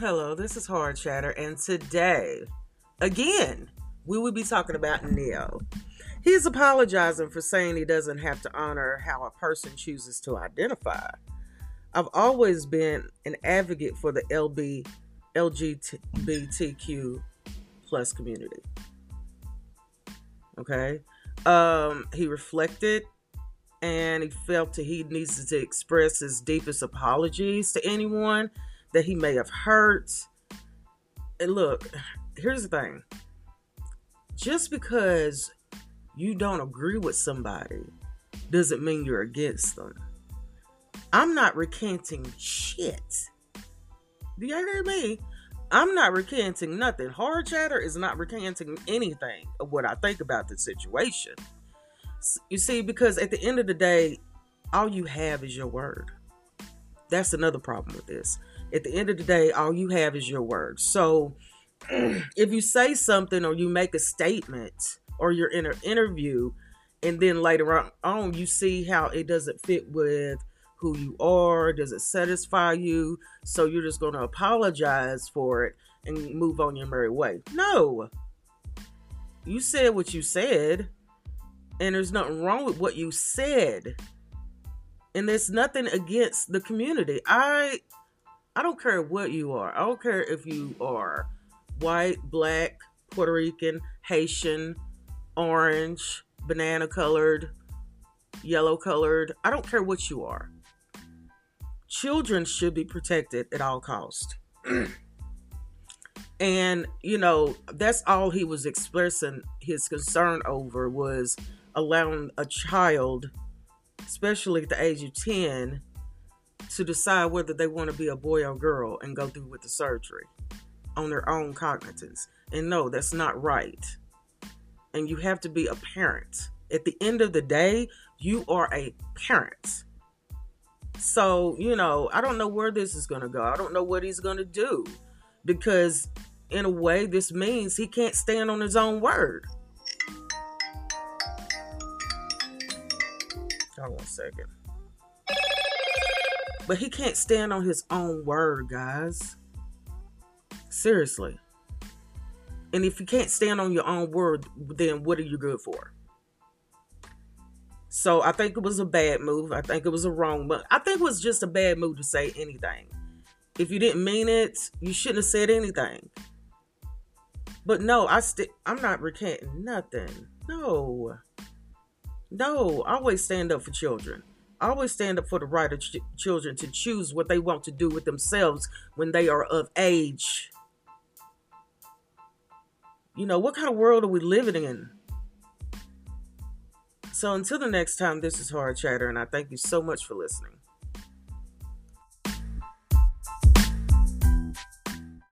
Hello, this is Hard Chatter, and today, again, we will be talking about Ne-Yo. He's apologizing for saying he doesn't have to honor how a person chooses to identify. I've always been an advocate for the LGBTQ plus community. Okay? He reflected and he felt that he needs to express his deepest apologies to anyone that he may have hurt. And look, here's the thing. Just because you don't agree with somebody doesn't mean you're against them. I'm not recanting shit. Do you hear me? I'm not recanting nothing. Hard Chatter is not recanting anything of what I think about the situation. You see, because at the end of the day, all you have is your word. That's another problem with this. At the end of the day, all you have is your word. So if you say something or you make a statement or you're in an interview and then later on you see how it doesn't fit with who you are, does it satisfy you, so you're just going to apologize for it and move on your merry way. No. You said what you said, and there's nothing wrong with what you said. And there's nothing against the community. I don't care what you are. I don't care if you are white, black, Puerto Rican, Haitian, orange, banana colored, yellow colored. I don't care what you are. Children should be protected at all costs. And, you know, that's all he was expressing his concern over, was allowing a child, especially at the age of 10, to decide whether they want to be a boy or girl and go through with the surgery on their own cognizance. And no, that's not right. And you have to be a parent. At the end of the day, you are a parent. So, you know, I don't know where this is going to go. I don't know what he's going to do. Because in a way, this means he can't stand on his own word. Hold on one second. But he can't stand on his own word, guys. Seriously. And if you can't stand on your own word, then what are you good for? So I think it was a bad move. I think it was a wrong move. I think it was just a bad move to say anything. If you didn't mean it, you shouldn't have said anything. But no, I'm not recanting nothing. No, I always stand up for children. I always stand up for the right of children to choose what they want to do with themselves when they are of age. You know, what kind of world are we living in? So until the next time, this is Hard Chatter, and I thank you so much for listening.